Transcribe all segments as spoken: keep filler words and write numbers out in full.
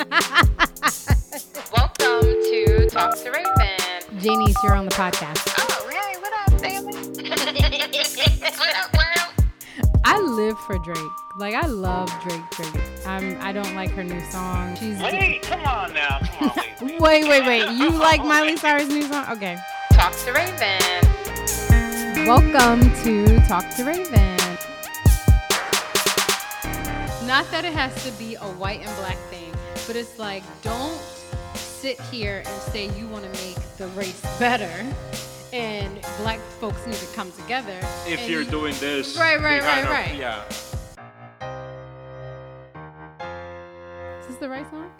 Welcome to Talk to Raven. Janice, you're on the podcast. Oh, hey, what up, family? What up, world? I live for Drake. Like, I love Drake Drake. I'm, I don't like her new song. She's wait, come on now. Come on, wait, wait, wait, wait. You like Miley Cyrus' new song? Okay. Talk to Raven. Welcome to Talk to Raven. Not that it has to be a white and black thing, but it's like, don't sit here and say you want to make the race better and black folks need to come together. If you're you, doing this. Right, right, right, of, right. Yeah. Is this the right song?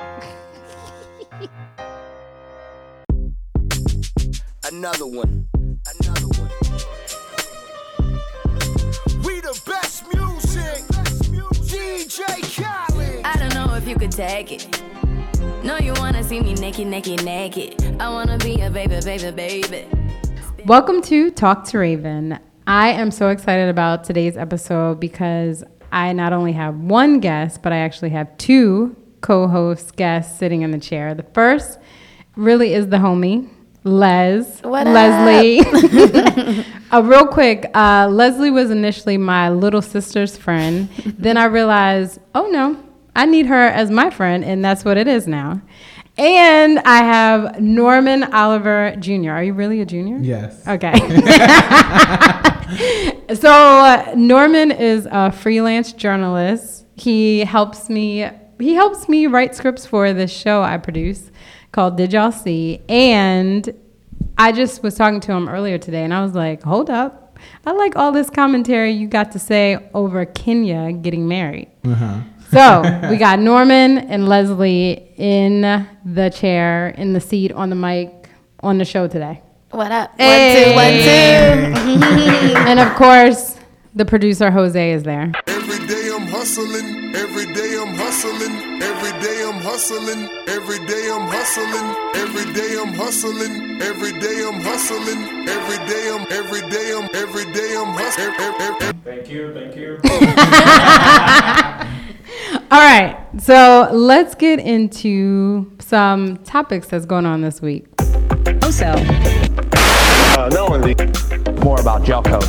Another one. Another one. We the best music. D J K. I don't know if you could take it. No, you wanna see me naked, naked, naked. I wanna be a baby, baby, baby. Welcome to Talk to Raven. I am so excited about today's episode because I not only have one guest, but I actually have two co-host guests sitting in the chair. The first really is the homie. Les, what Leslie. uh, real quick, uh, Leslie was initially my little sister's friend. Then I realized, oh no, I need her as my friend, and that's what it is now. And I have Norman Oliver Junior Are you really a junior? Yes. Okay. So uh, Norman is a freelance journalist. He helps me. He helps me write scripts for this show I produce called Did Y'all See? And I just was talking to him earlier today, and I was like, hold up. I like all this commentary you got to say over Kenya getting married. Uh-huh. So we got Norman and Leslie in the chair, in the seat, on the mic, on the show today. What up? Hey. One, two, one, two. And, of course, the producer, Jose, is there. Every day I'm hustling. Every day I'm hustling. Every day I'm hustling, every day I'm hustling, every day I'm hustling, every day I'm hustling, every day I'm, every day I'm, every day I'm hustling. Thank you, thank you. All right, so let's get into some topics that's going on this week. Oh, so. Uh, no one's more about gel coat.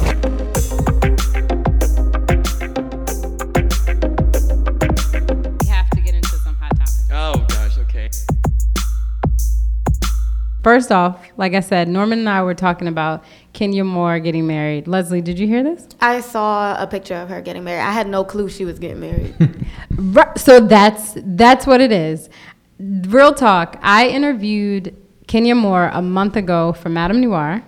First off, like I said, Norman and I were talking about Kenya Moore getting married. Leslie, did you hear this? I saw a picture of her getting married. I had no clue she was getting married. So that's that's what it is. Real talk. I interviewed Kenya Moore a month ago for Madame Noir,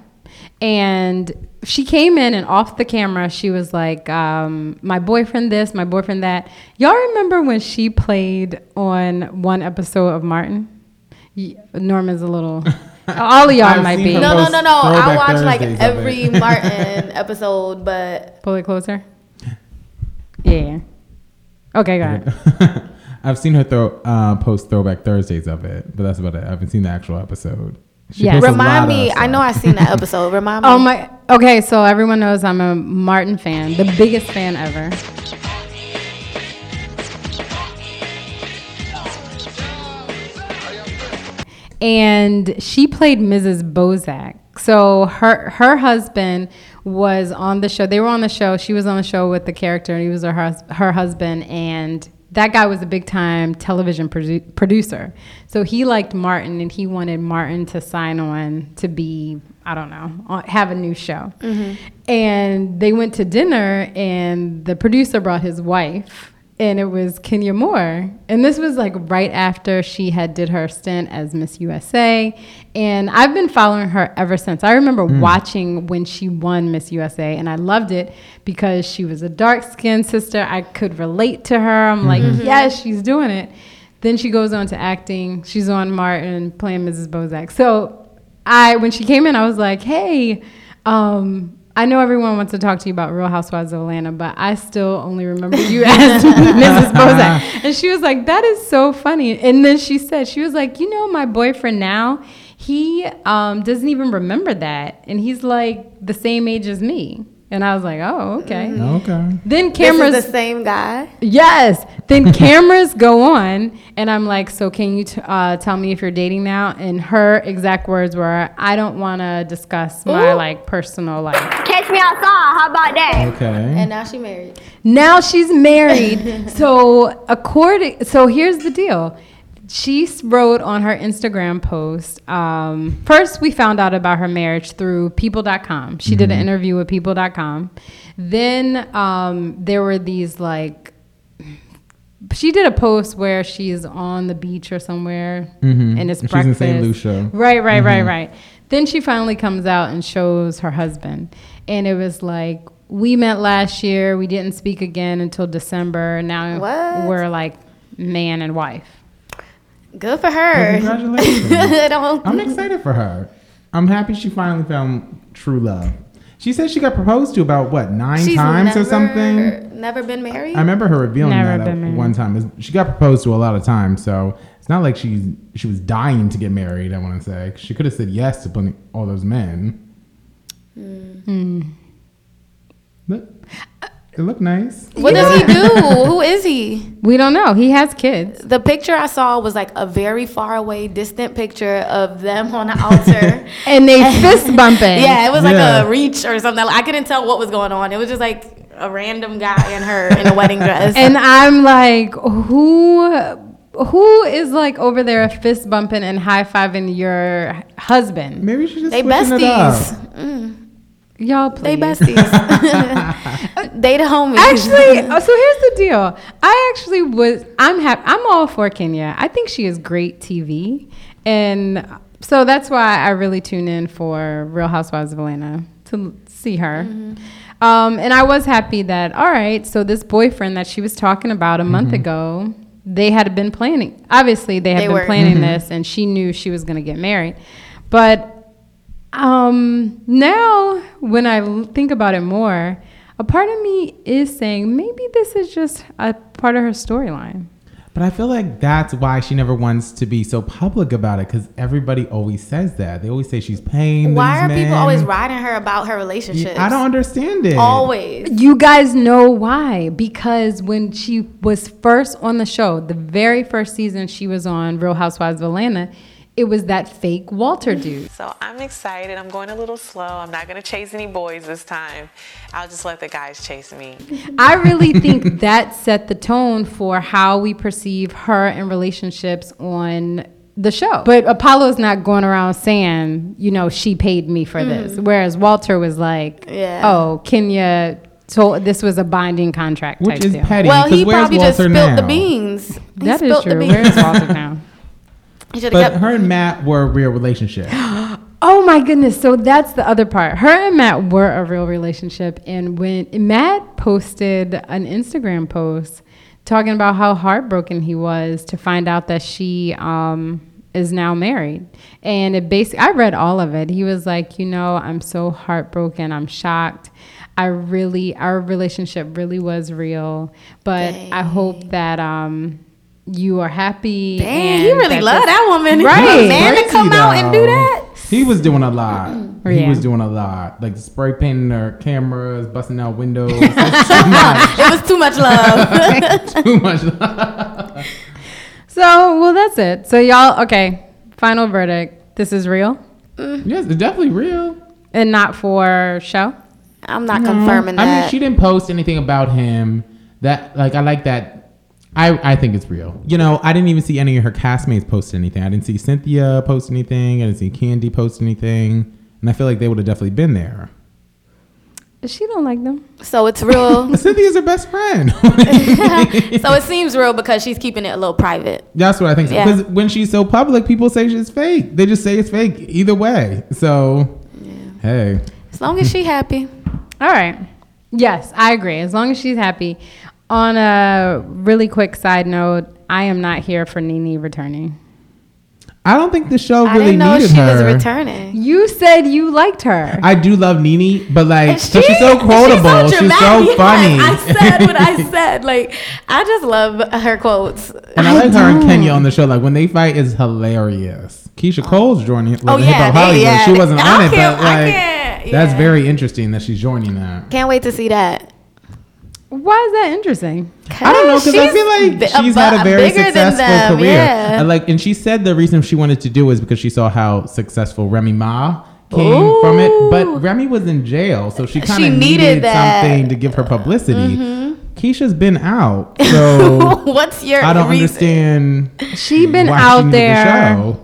and she came in and off the camera, she was like, um, my boyfriend this, my boyfriend that. Y'all remember when she played on one episode of Martin? Yeah, Norman's a little. All of y'all might be. No, no, no, no. I watch Thursdays like every Martin episode, but pull it closer. Yeah. Okay, go ahead. I've seen her throw uh, post Throwback Thursdays of it, but that's about it. I haven't seen the actual episode. She yeah, remind me. I know I've seen that episode. Remind me. Oh my. Okay, so everyone knows I'm a Martin fan, the biggest fan ever. And she played Missus Bozak. So her her husband was on the show. They were on the show. She was on the show with the character. And he was her, hus- her husband. And that guy was a big-time television produ- producer. So he liked Martin, and he wanted Martin to sign on to be, I don't know, on, have a new show. Mm-hmm. And they went to dinner, and the producer brought his wife. And it was Kenya Moore. And this was like right after she had did her stint as Miss U S A. And I've been following her ever since. I remember mm. watching when she won Miss U S A. And I loved it because she was a dark-skinned sister. I could relate to her. I'm mm-hmm. like, yes, yeah, she's doing it. Then she goes on to acting. She's on Martin playing Missus Bozak. So I, when she came in, I was like, hey, um... I know everyone wants to talk to you about Real Housewives of Atlanta, but I still only remember you as Missus Bozak. And she was like, that is so funny. And then she said, she was like, you know, my boyfriend now, he um, doesn't even remember that. And he's like the same age as me. And I was like, oh, okay. Okay. Then cameras. This is the same guy? Yes. Then cameras go on, and I'm like, so can you t- uh, tell me if you're dating now? And her exact words were, I don't want to discuss my, ooh, like, personal life. Catch me outside. How about that? Okay. And now she's married. Now she's married. So according, so here's the deal. She wrote on her Instagram post, um, first we found out about her marriage through people dot com. She mm-hmm. did an interview with people dot com. Then um, there were these, like, she did a post where she's on the beach or somewhere, mm-hmm. and it's and breakfast. She's in Saint Lucia. Right, right, mm-hmm. right, right. Then she finally comes out and shows her husband. And it was like, we met last year. We didn't speak again until December. Now what? We're, like, man and wife. Good for her. Well, congratulations. I'm excited for her. I'm happy she finally found true love. She said she got proposed to about, what, nine She's times never, or something? Never been married? I remember her revealing never that one time. She got proposed to a lot of times, so it's not like she, she was dying to get married, I want to say. She could have said yes to plenty, all those men. Mm. Mm. Look, it looked nice. What does he do? Who is he? We don't know. He has kids. The picture I saw was like a very far away, distant picture of them on the altar. And they fist bumping. Yeah, it was like yeah. a reach or something. I couldn't tell what was going on. It was just like a random guy and her in a wedding dress. And I'm like, who... Who is like over there fist bumping and high fiving your husband? Maybe she just they besties. Mm. Y'all, please. They besties. They the homies. Actually, so here's the deal. I actually was. I'm happy. I'm all for Kenya. I think she is great T V, and so that's why I really tune in for Real Housewives of Atlanta to see her. Mm-hmm. Um, and I was happy that all right. So this boyfriend that she was talking about a mm-hmm. month ago. They had been planning. Obviously, they had they been were. planning mm-hmm. this, and she knew she was going to get married. But um, now, when I think about it more, a part of me is saying maybe this is just a part of her storyline. But I feel like that's why she never wants to be so public about it, because everybody always says that. They always say she's paying. Why are men. people always riding her about her relationships? I don't understand it. Always. You guys know why. Because when she was first on the show, the very first season she was on Real Housewives of Atlanta, it was that fake Walter dude. So I'm excited. I'm going a little slow. I'm not going to chase any boys this time. I'll just let the guys chase me. I really think that set the tone for how we perceive her and relationships on the show. But Apollo's not going around saying, you know, she paid me for mm. this. Whereas Walter was like, yeah. oh, Kenya... So this was a binding contract Which type is deal. Petty, well, he probably Walter just spilled now? the beans. He that is true. Where is Walter now? But kept- her and Matt were a real relationship. Oh my goodness. So that's the other part. Her and Matt were a real relationship. And when Matt posted an Instagram post talking about how heartbroken he was to find out that she um, is now married. And it basically, I read all of it. He was like, you know, I'm so heartbroken. I'm shocked. I really, our relationship really was real. But dang. I hope that... Um, you are happy. Damn, he really loved that woman. Right. Man to come out and do that. He was doing a lot. Mm-hmm. He yeah. was doing a lot. Like spray painting her cameras, busting out windows. It was too much. It was too much love. Too much love. So, well, that's it. So, y'all, okay, final verdict. This is real? Mm. Yes, it's definitely real. And not for show? I'm not no. confirming that. I mean, she didn't post anything about him. That, like, I like that. I, I think it's real. You know, I didn't even see any of her castmates post anything. I didn't see Cynthia post anything. I didn't see Candy post anything. And I feel like they would have definitely been there. She don't like them. So it's real. Cynthia's her best friend. So it seems real because she's keeping it a little private. That's what I think. Because yeah. when she's so public, people say she's fake. They just say it's fake either way. So, yeah. hey. As long as she's happy. All right. Yes, I agree. As long as she's happy. On a really quick side note, I am not here for NeNe returning. I don't think the show really needed her. I didn't know she her. was returning. You said you liked her. I do love NeNe, but like, she, she's so quotable. She's so, she's so funny. Like, I said what I said. Like, I just love her quotes. And I, I like do. her and Kenya on the show. Like, when they fight, is hilarious. Keisha oh. Cole's joining. Like, oh yeah, Hollywood. yeah. She wasn't on it, but like, yeah. that's very interesting that she's joining that. Can't wait to see that. Why is that interesting? I don't know, because I feel like she's a, had a very successful career. Yeah. And like, and she said the reason she wanted to do is because she saw how successful Remy Ma came Ooh. from it. But Remy was in jail, so she kind of needed, needed something to give her publicity. Mm-hmm. Keisha's been out, so what's your? I don't reason? understand. She's been why out she there. The show.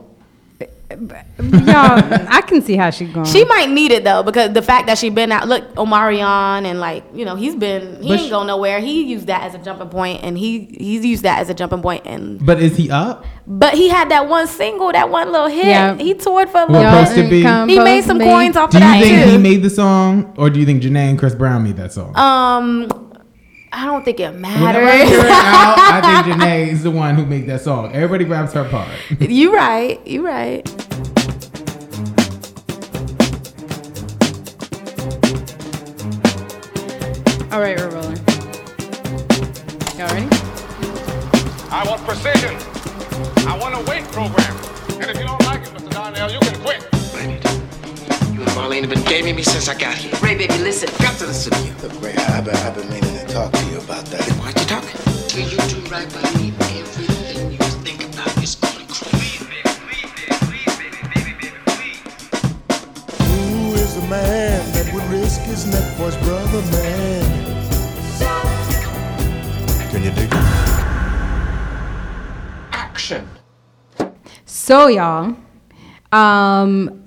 Y'all, I can see how she's going. She might need it though, because the fact that she been out. Look, Omarion and like you know he's been he but ain't going nowhere. He used that as a jumping point, and he he's used that as a jumping point. And but is he up? But he had that one single, that one little hit. Yeah. He toured for a little. Well, to be. He made some coins off of that too. Do you think he made the song, or do you think Janae and Chris Brown made that song? Um. I don't think it matters. Whenever I hear it out, I think Janae is the one who made that song. Everybody grabs her part. You right. You right. All right, we're rolling. Y'all ready? I want precision. I want a weight program. And if you don't like it, Mister Donnell, you can quit. Marlene have been gaming me since I got here. Ray, baby, listen. Got to listen to you. Look, Ray, I've been, I've been meaning to talk to you about that. Why aren't you talking? Will you do right by me? Everything you think about is going crazy. Please, baby, please, baby, baby, baby, please. Who is the man that would risk his neck for his brother, man? Can you dig it? Action. So, y'all, um...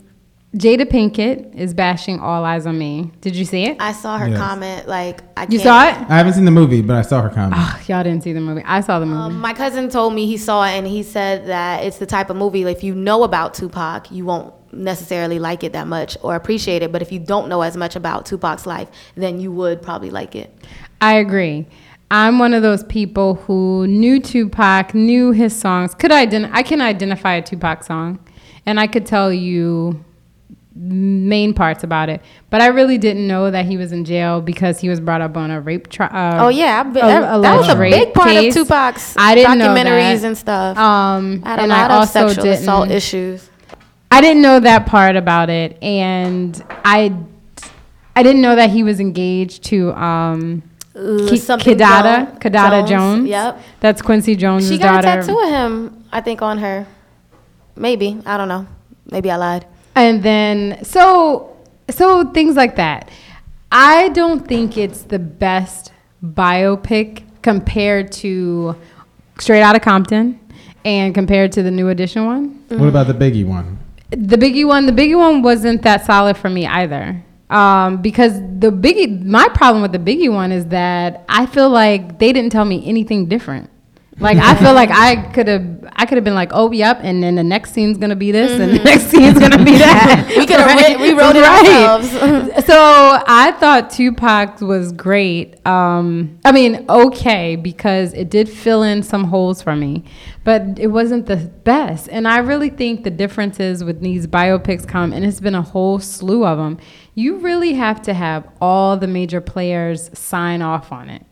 Jada Pinkett is bashing All Eyes on Me. Did you see it? I saw her yes. comment. Like I you can't. saw it? I haven't seen the movie, but I saw her comment. Oh, y'all didn't see the movie. I saw the movie. Um, my cousin told me he saw it, and he said that it's the type of movie, like, if you know about Tupac, you won't necessarily like it that much or appreciate it. But if you don't know as much about Tupac's life, then you would probably like it. I agree. I'm one of those people who knew Tupac, knew his songs. Could I, ident- I can identify a Tupac song, and I could tell you main parts about it, but I really didn't know that he was in jail because he was brought up on a rape trial. Uh, oh yeah, I be, that, a, a that was a big part case. of Tupac's I didn't documentaries know and stuff. Um, I had a and lot I of also sexual assault issues. I didn't know that part about it, and I, I didn't know that he was engaged to um, L- K- Kidada Kidada Jones. Jones. Yep, that's Quincy Jones' daughter. She got daughter. a tattoo of him, I think, on her. Maybe I don't know. Maybe I lied. And then, so, so things like that. I don't think it's the best biopic compared to Straight Outta Compton and compared to the New Edition one. Mm-hmm. What about the Biggie one? The Biggie one, the Biggie one wasn't that solid for me either. Um, because the Biggie, my problem with the Biggie one is that I feel like they didn't tell me anything different. Like, I feel like I could have I could have been like, oh, yep, and then the next scene's going to be this, mm-hmm. and the next scene's going to be that. we could have right? we wrote it ourselves. So I thought Tupac was great. Um, I mean, okay, because it did fill in some holes for me, but it wasn't the best. And I really think the differences with these biopics come, and it's been a whole slew of them, you really have to have all the major players sign off on it.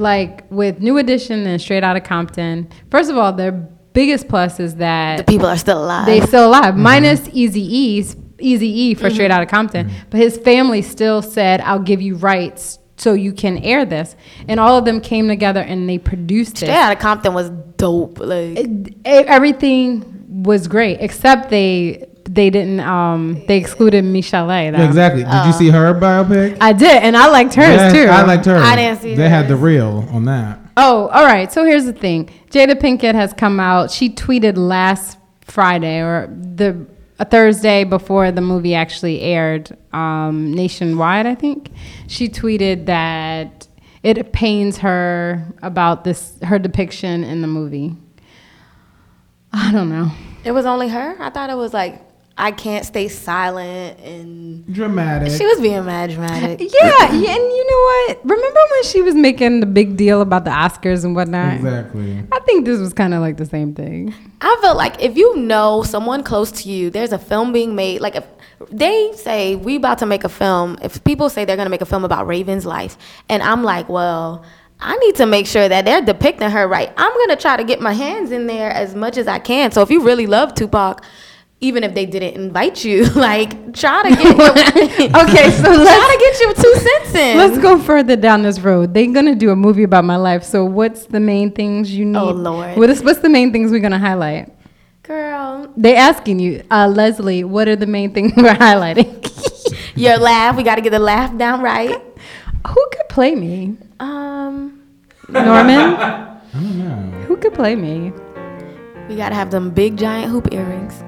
Like with New Edition and Straight Outta Compton, first of all, their biggest plus is that the people are still alive. They still alive. Mm-hmm. Minus Eazy-E, Eazy-E for mm-hmm. Straight Outta Compton, mm-hmm. but his family still said, "I'll give you rights so you can air this." And all of them came together and they produced Straight it. Straight Outta Compton was dope. Like it, it, everything was great, except they. They didn't. Um, they excluded Michelle. Though. Exactly. Did oh. you see her biopic? I did, and I liked hers yes, too. I liked hers. I didn't see. They hers. had the reel on that. Oh, all right. So here's the thing. Jada Pinkett has come out. She tweeted last Friday or the a Thursday before the movie actually aired um, nationwide. I think she tweeted that it pains her about this her depiction in the movie. I don't know. It was only her? I thought it was like. I can't stay silent and dramatic. She was being mad dramatic. Yeah, and you know what? Remember when she was making the big deal about the Oscars and whatnot? Exactly. I think this was kind of like the same thing. I felt like if you know someone close to you, there's a film being made. Like if they say we about to make a film, if people say they're gonna make a film about Raven's life, and I'm like, well. I need to make sure that they're depicting her right. I'm gonna try to get my hands in there as much as I can. So if you really love Tupac, even if they didn't invite you, like, try to get your, okay, so let's, try to get your two cents in. Let's go further down this road. They're going to do a movie about my life. So what's the main things you need? Oh, Lord. What's, what's the main things we're going to highlight? Girl. They're asking you, uh, Leslie, what are the main things we're highlighting? Your laugh. We got to get the laugh down right. Who could play me? Um, Norman? I don't know. Who could play me? We got to have them big, giant hoop earrings.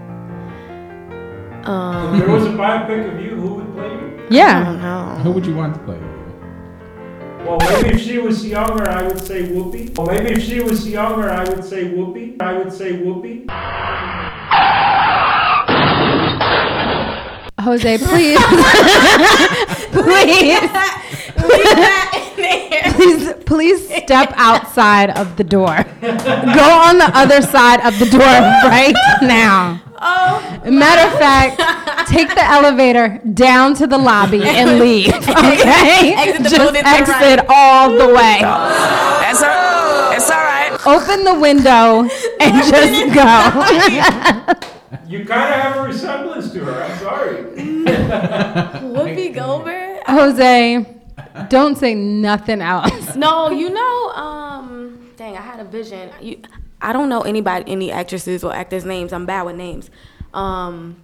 Um, if there was a biopic of you, who would play you? Yeah. I don't know. Who would you want to play? Well, maybe if she was younger, I would say Whoopi. Well, maybe if she was younger, I would say Whoopi. I would say Whoopi. Jose, please. please. please. Please step outside of the door. Go on the other side of the door right now. Oh, matter of fact, take the elevator down to the lobby and leave. Okay, exit the just exit right. all the way. That's all. It's all right. Open the window and just go. You kind of have a resemblance to her. I'm sorry. Whoopi Goldberg. Jose, don't say nothing else. No, you know, um, dang, I had a vision. You, I don't know anybody, any actresses or actors' names. I'm bad with names. Um,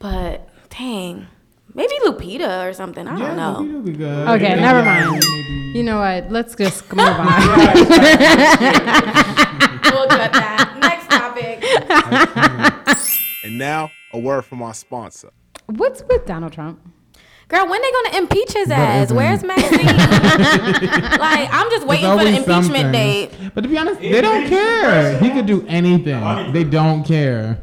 but, dang, maybe Lupita or something. I yeah, don't know. Lupita would be good. Okay, yeah, never yeah, mind. Maybe. You know what? Let's just move on. We'll cut that. Next topic. And now, a word from our sponsor. What's with Donald Trump? Girl, when they going to impeach his ass? Where's Maxine? Like, I'm just waiting for the impeachment something. date. But to be honest, they don't care. He could do anything. They don't care.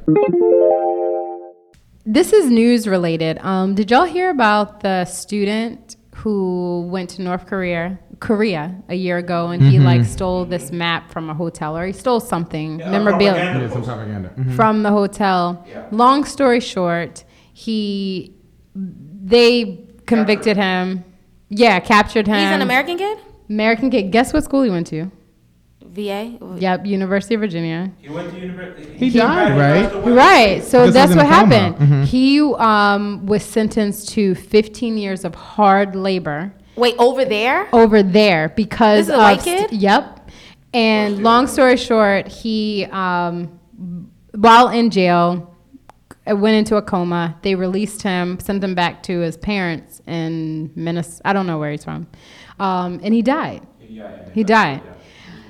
This is news related. Um, did y'all hear about the student who went to North Korea, Korea a year ago, and mm-hmm. he like stole this map from a hotel, or he stole something, yeah, memorabilia propaganda. Yeah, some propaganda. Mm-hmm. from the hotel. Yeah. Long story short, he... They convicted him. Yeah, captured him. He's an American kid? American kid. Guess what school he went to? V A? Yep, University of Virginia. He went to University. He, he died, right? Right. So this that's what happened. Mm-hmm. He um, was sentenced to fifteen years of hard labor. Wait, over there? Over there because this is a of white kid? St- yep. And oh, long story short, he um, while in jail. It went into a coma. They released him, sent him back to his parents in Minnesota. I don't know where he's from. Um, and he died. Yeah, yeah, yeah, he died. Yeah.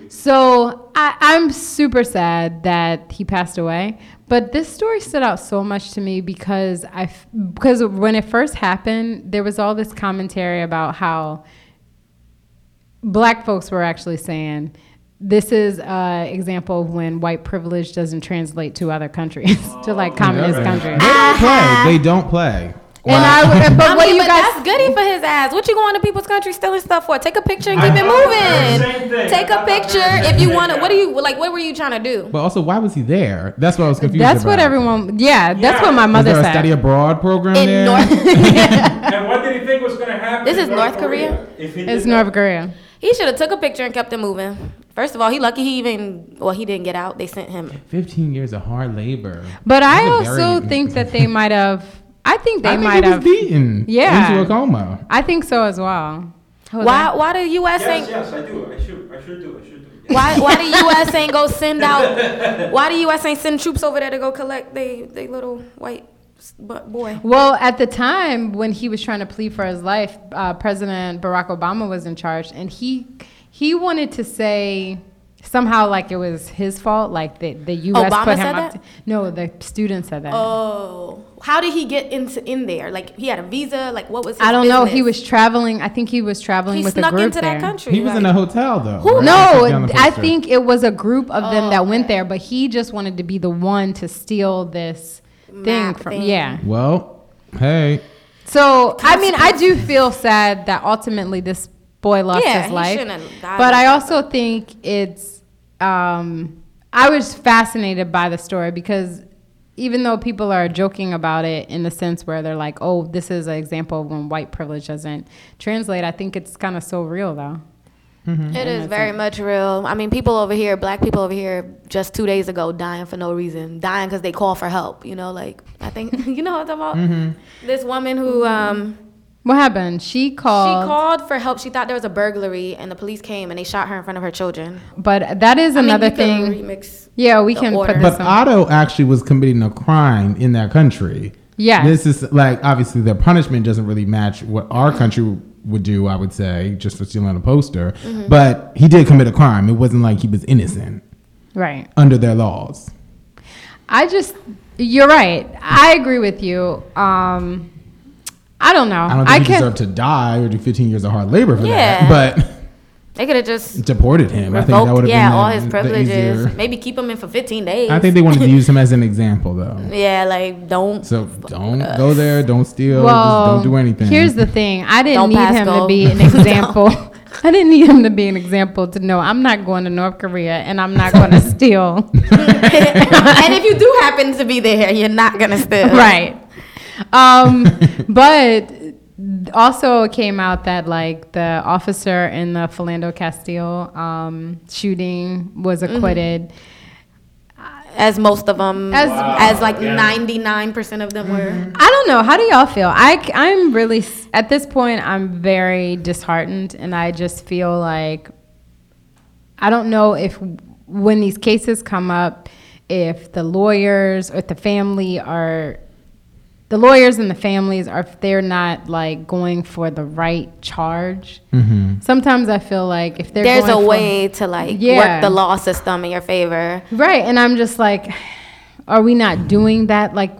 So I, I'm super sad that he passed away. But this story stood out so much to me because I, because when it first happened, there was all this commentary about how black folks were actually saying, this is an example of when white privilege doesn't translate to other countries, to like communist yeah, right. countries. They don't uh-huh. play. They don't play. Wow. And I, but I what mean, you but guys, that's goody for his ass. What you going to people's country stealing stuff for? Take a picture and keep I it moving. Take a picture if you want to. What do you like? What were you trying to do? But also, why was he there? That's what I was confused. That's about. What everyone. Yeah, yeah, that's what my mother is there said. A study abroad program in there. North. And what did he think was going to happen? This is North Korea. Korea. If he it's North that. Korea. He should have took a picture and kept it moving. First of all, he lucky he even, well, he didn't get out. They sent him. fifteen years of hard labor. But That's I also very, think that they might have, I think they I think might have. beaten yeah. into a coma. I think so as well. Hold why on. Why the U S yes, ain't. Yes, I do. I should, I should do. I should do. Yes. Why Why the U S ain't go send out, why the U S ain't send troops over there to go collect they, they little white But boy. Well, at the time when he was trying to plead for his life, uh, President Barack Obama was in charge, and he he wanted to say somehow like it was his fault, like the the U S Obama put him said up. That? To, no, the student said that. Oh, how did he get into in there? Like he had a visa. Like what was his I don't business? know. He was traveling. I think he was traveling he with a group. He snuck into there. that country. He right? was in a hotel though. Who? Right? No, I think it was a group of oh, them that went there, but he just wanted to be the one to steal this. Thing from thing. yeah. Well, hey. So I mean, I do feel sad that ultimately this boy lost yeah, his life. But I also that. think it's. Um, I was fascinated by the story because even though people are joking about it in the sense where they're like, "Oh, this is an example of when white privilege doesn't translate," I think it's kind of so real though. Mm-hmm. It is very much real. I mean, people over here, black people over here, just two days ago dying for no reason, dying because they call for help. You know, like, I think, you know what I'm talking about? Mm-hmm. This woman who... Um, what happened? She called... She called for help. She thought there was a burglary, and the police came, and they shot her in front of her children. But that is I another mean, thing... Remix yeah, we can order. put this But on. Otto actually was committing a crime in that country. Yeah. This is, like, obviously, their punishment doesn't really match what our country... would do, I would say, just for stealing a poster. Mm-hmm. But he did commit a crime. It wasn't like he was innocent. Right. Under their laws. I just, you're right. I agree with you. Um, I don't know. I don't think I he can... deserved to die or do fifteen years of hard labor for yeah. that. But they could have just deported him. Revoked, I think that would have yeah, been all the, his privileges. Easier... Maybe keep him in for fifteen days. I think they wanted to use him as an example, though. Yeah, like don't. So don't us. go there. Don't steal. Well, just don't do anything. Here's the thing: I didn't don't need him go. to be an example. I didn't need him to be an example to know I'm not going to North Korea and I'm not going to steal. And if you do happen to be there, you're not going to steal, right? Um, but. Also, it came out that like the officer in the Philando Castile um, shooting was acquitted, mm-hmm. as most of them, as wow. as like ninety nine percent of them mm-hmm. were. I don't know. How do y'all feel? I I'm really at this point. I'm very disheartened, and I just feel like I don't know if when these cases come up, if the lawyers or if the family are. The lawyers and the families are, if they're not like going for the right charge. Mm-hmm. Sometimes I feel like if they're there's going a for, way to like yeah. work the law system in your favor, right? And I'm just like, are we not doing that? Like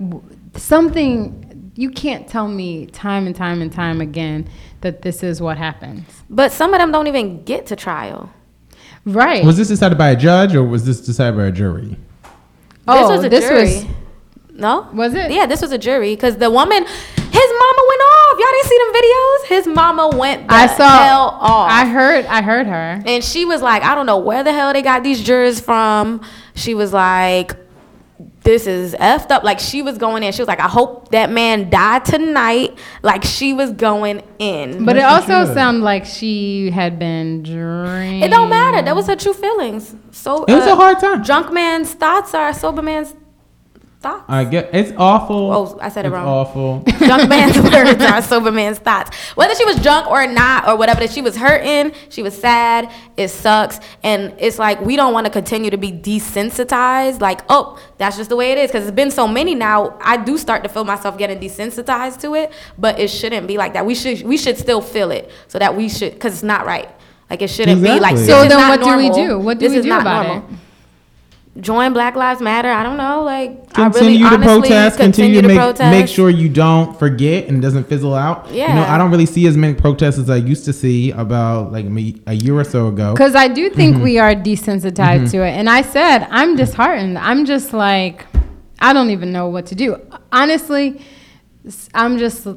something you can't tell me time and time and time again that this is what happens. But some of them don't even get to trial, right? Was this decided by a judge or was this decided by a jury? Oh, this was a this jury. Was, No? Was it? Yeah, this was a jury because the woman, his mama went off. Y'all didn't see them videos? His mama went the I saw, hell off. I heard I heard her. And she was like, I don't know where the hell they got these jurors from. She was like, this is effed up. Like, she was going in. She was like, I hope that man died tonight. Like, she was going in. But it also sounded like she had been drinking. It don't matter. That was her true feelings. So It was uh, a hard time. Drunk man's thoughts are sober man's thoughts. I get it's awful. Oh, I said it it's wrong. Awful. Drunk man's words are sober man's thoughts. Whether she was drunk or not, or whatever, that she was hurting, she was sad. It sucks, and it's like we don't want to continue to be desensitized. Like, oh, that's just the way it is. Because it's been so many now. I do start to feel myself getting desensitized to it, but it shouldn't be like that. We should we should still feel it, so that we should because it's not right. Like it shouldn't exactly. be like. So then, what normal. do we do? What do this we do about normal. it? Join Black Lives Matter. I don't know. Like, continue I really, to honestly, protest. Continue, continue to make, protest. Make sure you don't forget and it doesn't fizzle out. Yeah. You know, I don't really see as many protests as I used to see about like me a year or so ago. Because I do think mm-hmm. we are desensitized mm-hmm. to it. And I said, I'm disheartened. I'm just like, I don't even know what to do. Honestly, I'm just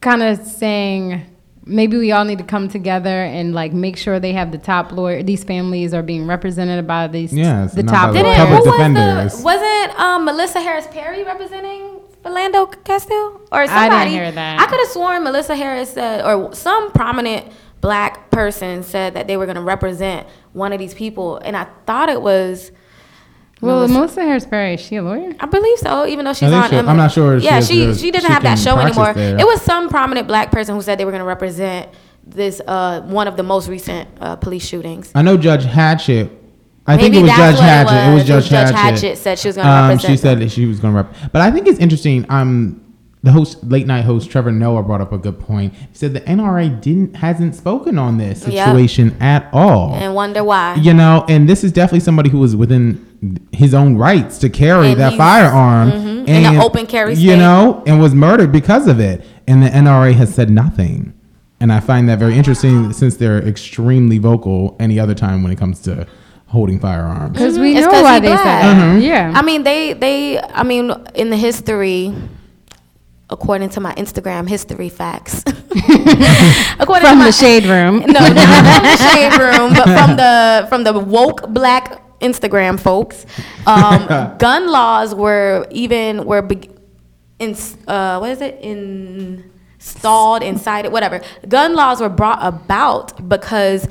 kind of saying... Maybe we all need to come together and like make sure they have the top lawyer. These families are being represented by these yeah, the top the lawyers. Public defenders. Was the, wasn't um, Melissa Harris Perry representing Philando Castile or somebody? I didn't hear that. I could have sworn Melissa Harris said, or some prominent black person said that they were going to represent one of these people, and I thought it was. Well, Melissa Harris Perry, is she a lawyer? I believe so, even though she's on... Sure. Um, I'm not sure. Yeah, she, she, she doesn't have that show anymore. There. It was some prominent black person who said they were going to represent this uh, one of the most recent uh, police shootings. I know Judge Hatchett. I Maybe think it was Judge Hatchett. It was, it was Judge, Judge Hatchett. Hatchett said she was going to um, represent. She said that she was going to represent. But I think it's interesting... Um, The host, late night host Trevor Noah brought up a good point. He said the N R A didn't hasn't spoken on this situation yep. at all, and wonder why. You know, and this is definitely somebody who was within his own rights to carry and that firearm mm-hmm. and in an open carry state. You know, and was murdered because of it. And the N R A has said nothing, and I find that very interesting since they're extremely vocal any other time when it comes to holding firearms. Because we it's know why they said that. Mm-hmm. Yeah, I mean they they I mean in the history. According to my Instagram history facts. According from to my, the shade room. No, not from the shade room, but from the from the woke black Instagram folks. Um, gun laws were even were be, in uh, what is it in stalled, incited, whatever. Gun laws were brought about because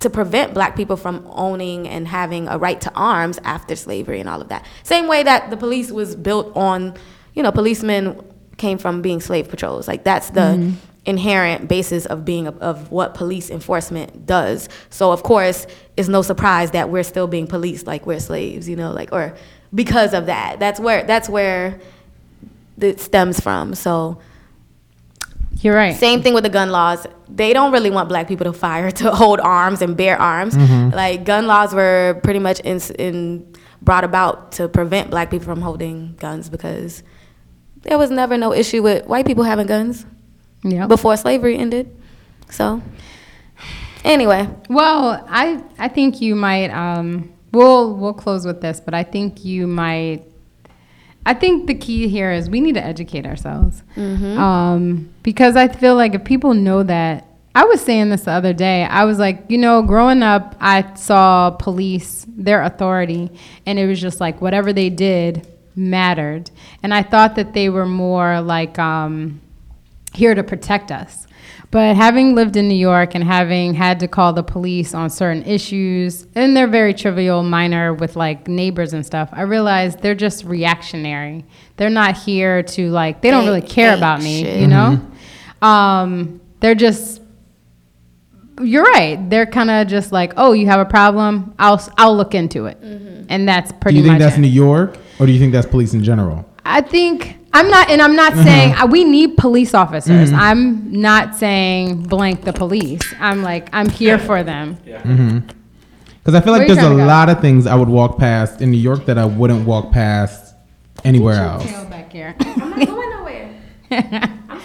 to prevent black people from owning and having a right to arms after slavery and all of that. Same way that the police was built on, you know, policemen came from being slave patrols. Like, that's the mm-hmm. inherent basis of being a, of what police enforcement does. So of course, it's no surprise that we're still being policed like we're slaves, you know, like, or because of that. That's where that's where it stems from. So you're right. Same thing with the gun laws. They don't really want black people to fire, to hold arms and bear arms. Mm-hmm. Like, gun laws were pretty much in, in brought about to prevent black people from holding guns because there was never no issue with white people having guns yep. before slavery ended. So anyway. Well, I I think you might, um, we'll we'll close with this, but I think you might, I think the key here is we need to educate ourselves. Mm-hmm. Um, because I feel like if people know that, I was saying this the other day, I was like, you know, growing up, I saw police, their authority, and it was just like whatever they did mattered. And I thought that they were more like um, here to protect us. But having lived in New York and having had to call the police on certain issues, and they're very trivial, minor, with like neighbors and stuff, I realized they're just reactionary. They're not here to like, they don't really care about me, you know? Mm-hmm. Um, they're just, you're right. They're kind of just like, oh, you have a problem? I'll I'll look into it. Mm-hmm. And that's pretty much it. Do you think that's it. New York, or do you think that's police in general? I think... I'm not, and I'm not mm-hmm. saying uh, we need police officers. Mm-hmm. I'm not saying blank the police. I'm like, I'm here for them. Because yeah. mm-hmm. I feel like there's a lot of things I would walk past in New York that I wouldn't walk past anywhere Get your else. Tail back here. I'm not going nowhere. I'm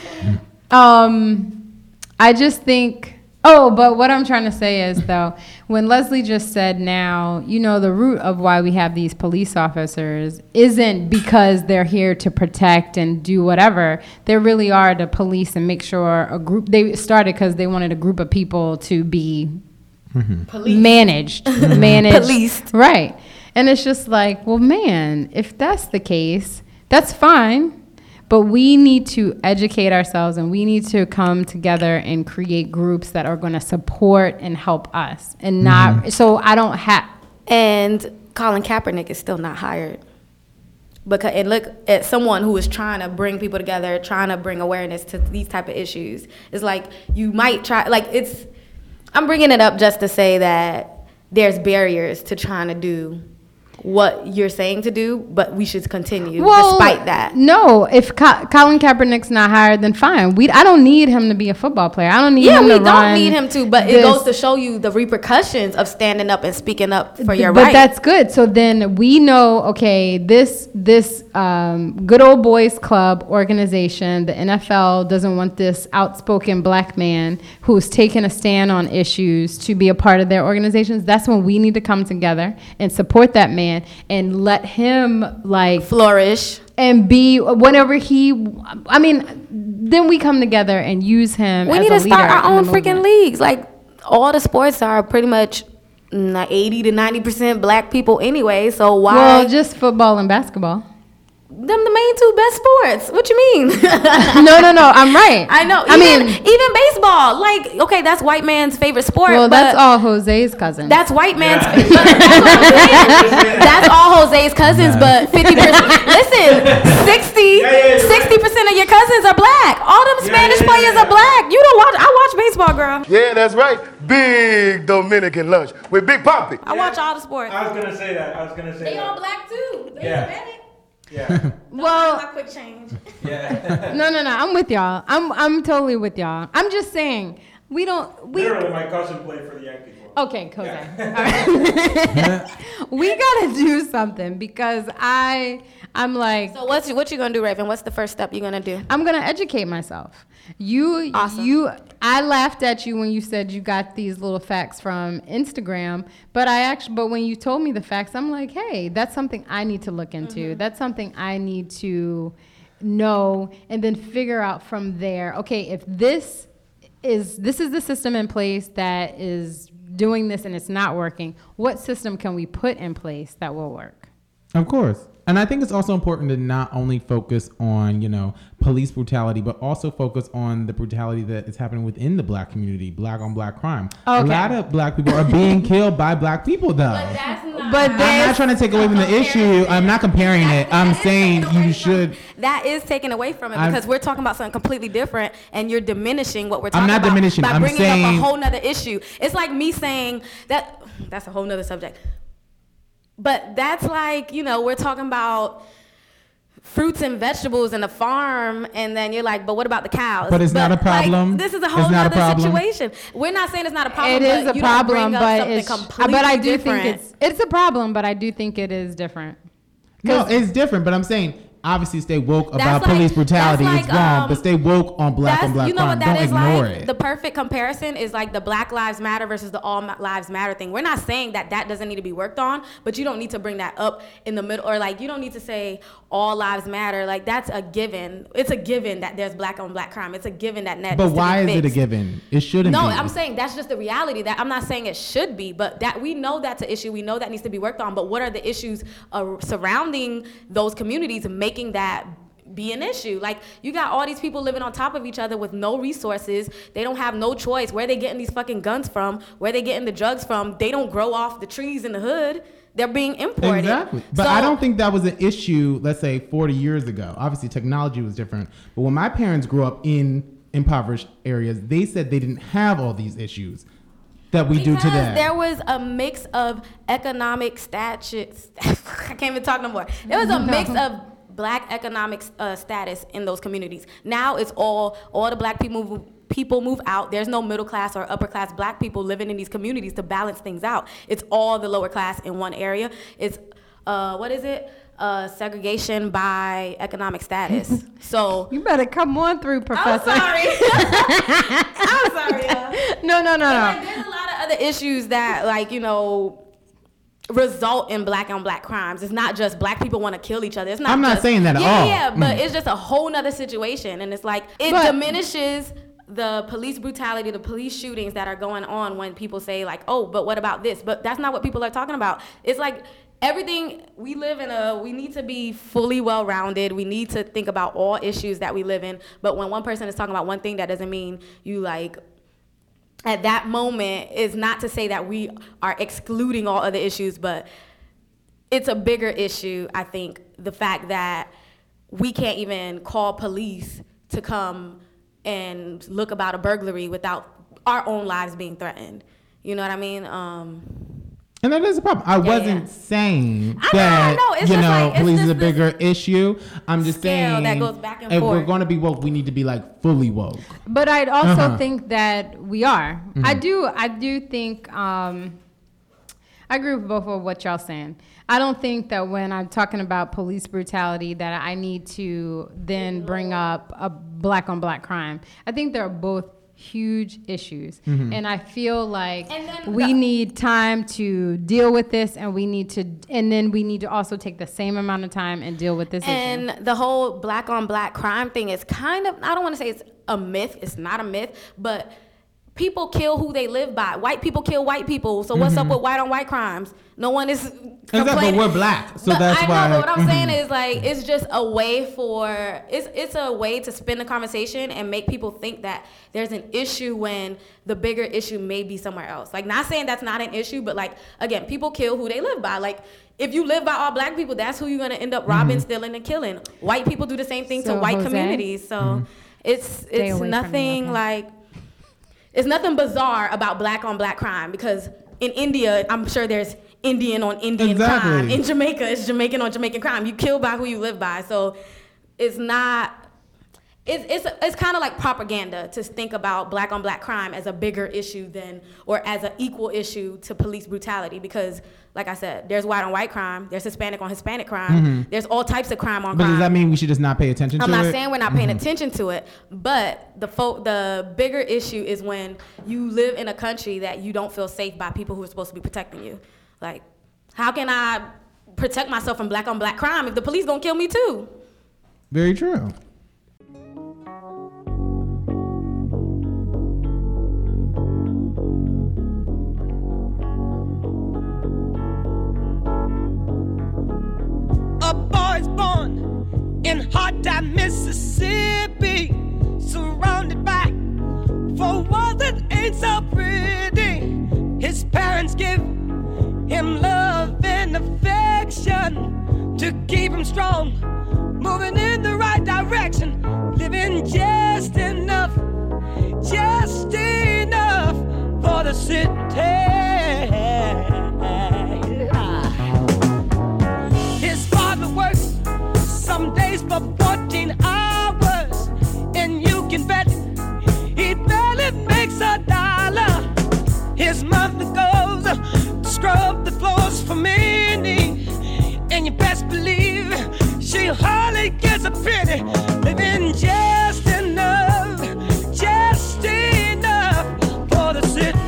sorry. Um, I just think. Oh, but what I'm trying to say is, though, when Leslie just said now, you know, the root of why we have these police officers isn't because they're here to protect and do whatever. They really are to police and make sure a group, they started because they wanted a group of people to be mm-hmm. managed, mm-hmm. managed. Policed. Right. And it's just like, well, man, if that's the case, that's fine. But we need to educate ourselves, and we need to come together and create groups that are going to support and help us, and not. Mm-hmm. So I don't have. And Colin Kaepernick is still not hired, because and look at someone who is trying to bring people together, trying to bring awareness to these type of issues. It's like you might try. Like it's. I'm bringing it up just to say that there's barriers to trying to do what you're saying to do, but we should continue well, despite that. No, if Co- Colin Kaepernick's not hired, then fine. We I don't need him to be a football player. I don't need yeah, him to run. Yeah, we don't need him to, but this. It goes to show you the repercussions of standing up and speaking up for your but rights. But that's good. So then we know, okay, this this um, good old boys club organization, the N F L doesn't want this outspoken black man who's taken a stand on issues to be a part of their organizations. That's when we need to come together and support that man and let him like flourish and be whenever he I mean then we come together and use him we as need a to start our own freaking leagues. Like all the sports are pretty much eighty to ninety percent black people anyway, so why well just football and basketball them the main two best sports. What you mean? no, no, no. I'm right. I know. I even, mean, even baseball. Like, okay, that's white man's favorite sport. Well, but that's all Jose's cousins. That's white man's. Yeah. That's all Jose's cousins. No. But fifty percent. Listen, sixty, sixty percent of your cousins are black. All them Spanish yeah, yeah, yeah. players are black. You don't watch. I watch baseball, girl. Yeah, that's right. Big Dominican lunch with Big Poppy. I yeah. watch all the sports. I was gonna say that. I was gonna say. They that. all black too. They yeah. Hispanic. Yeah. Well, my quick change. Yeah. no, no, no. I'm with y'all. I'm, I'm totally with y'all. I'm just saying we don't. We, Literally, my cousin played for the Yankees. Okay, Jose. Yeah. All right. We gotta do something because I, I'm like. So what's what you gonna do, Raven? What's the first step you gonna do? I'm gonna educate myself. You, awesome. you. I laughed at you when you said you got these little facts from Instagram, but I actually, but when you told me the facts, I'm like, hey, that's something I need to look into. Mm-hmm. That's something I need to know, and then figure out from there. Okay, if this is this is the system in place that is doing this and it's not working, what system can we put in place that will work? Of course. And I think it's also important to not only focus on, you know, police brutality, but also focus on the brutality that is happening within the black community, black on black crime. Okay. A lot of black people are being killed by black people, though. But that's not. But I'm not trying to take away from the issue. I'm not comparing it. I'm saying you should. That is taken away from it because I'm, we're talking about something completely different, and you're diminishing what we're talking about. I'm not about diminishing. By I'm bringing saying, up a whole nother issue. It's like me saying that. That's a whole nother subject. But that's like, you know, we're talking about fruits and vegetables and a farm, and then you're like, but what about the cows? But it's but not a problem. Like, this is a whole other situation. We're not saying it's not a problem. It is a problem, but it's completely but I do different. think it's it's a problem, but I do think it is different. No, it's different, but I'm saying obviously stay woke about like, police brutality. Like, it's wrong, um, but stay woke on black on black crime. You know what that Don't is ignore like? It. The perfect comparison is like the Black Lives Matter versus the All Lives Matter thing. We're not saying that that doesn't need to be worked on, but you don't need to bring that up in the middle, or like you don't need to say All Lives Matter. Like that's a given. It's a given that there's black on black crime. It's a given that that. But why is it a given? It shouldn't. No, be. I'm saying that's just the reality. That I'm not saying it should be, but that we know that's an issue. We know that needs to be worked on. But what are the issues uh, surrounding those communities? Make that be an issue. Like you got all these people living on top of each other with no resources. They don't have no choice. Where they getting these fucking guns from? Where they getting the drugs from? They don't grow off the trees in the hood. They're being imported. Exactly. But so, I don't think that was an issue, let's say forty years ago. Obviously technology was different. But when my parents grew up in impoverished areas, they said they didn't have all these issues that we because do today. There was a mix of economic statutes. I can't even talk no more. There was a no. mix of black economic uh, status in those communities. Now it's all, all the black people move, people move out. There's no middle class or upper class black people living in these communities to balance things out. It's all the lower class in one area. It's, uh, what is it? Uh, segregation by economic status. So you better come on through, Professor. I'm sorry. I'm sorry. Uh, no, no, no, no. Like, there's a lot of other issues that like, you know, result in black on black crimes. It's not just black people want to kill each other. It's not. I'm not just, saying that at yeah, all. Yeah, but mm. it's just a whole nother situation, and it's like it but, diminishes the police brutality, the police shootings that are going on when people say like, oh, but what about this? But that's not what people are talking about. It's like everything we live in a. We need to be fully well-rounded. We need to think about all issues that we live in. But when one person is talking about one thing, that doesn't mean you like. At that moment is not to say that we are excluding all other issues, but it's a bigger issue, I think, the fact that we can't even call police to come and look about a burglary without our own lives being threatened. You know what I mean? Um, and that is a problem. I yeah, wasn't yeah. saying I that, know, I know. It's you know, like, it's police is a bigger issue. I'm just saying that goes back and if forth. We're going to be woke, we need to be like fully woke. But I'd also uh-huh. think that we are. Mm-hmm. I do. I do think um, I agree with both of what y'all saying. I don't think that when I'm talking about police brutality that I need to then bring up a black on black crime. I think they're both huge issues. Mm-hmm. And I feel like we the- need time to deal with this, and we need to, and then we need to also take the same amount of time and deal with this and issue. And the whole black on black crime thing is kind of, I don't want to say it's a myth, it's not a myth, but people kill who they live by. White people kill white people. So what's mm-hmm. up with white on white crimes? No one is complaining. Exactly, but we're black, so but that's I know, why. But what I'm saying is like it's just a way for it's it's a way to spin the conversation and make people think that there's an issue when the bigger issue may be somewhere else. Like not saying that's not an issue, but like again, people kill who they live by. Like if you live by all black people, that's who you're gonna end up robbing, mm-hmm. stealing, and killing. White people do the same thing so, to white Jose? communities. So mm-hmm. it's it's nothing me, okay. like. It's nothing bizarre about black on black crime because in India, I'm sure there's Indian on Indian exactly. crime. In Jamaica, it's Jamaican on Jamaican crime. You kill by who you live by. So it's not. It's it's it's kind of like propaganda to think about black on black crime as a bigger issue than or as an equal issue to police brutality because, like I said, there's white on white crime, there's Hispanic on Hispanic crime, mm-hmm. there's all types of crime on but crime. But does that mean we should just not pay attention I'm to it? I'm not saying we're not paying mm-hmm. attention to it, but the fo- the bigger issue is when you live in a country that you don't feel safe by people who are supposed to be protecting you. Like, how can I protect myself from black on black crime if the police gonna kill me too? Very true. hard time Mississippi, surrounded by for what that ain't so pretty. His parents give him love and affection to keep him strong, moving in the right direction, living just enough, just enough for the city. Some days for fourteen hours, and you can bet he barely makes a dollar. His mother goes to scrub the floors for many, and you best believe she hardly gets a penny. Living just enough, just enough for the city.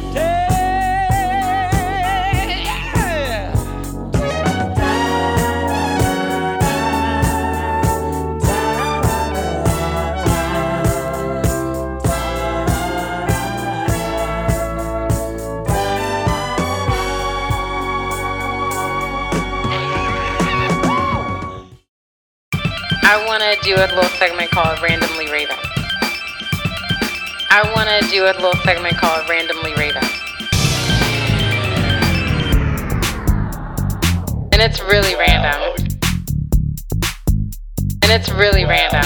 I want to do a little segment called Randomly Raven. I want to do a little segment called Randomly Raven. And it's really random. And it's really random.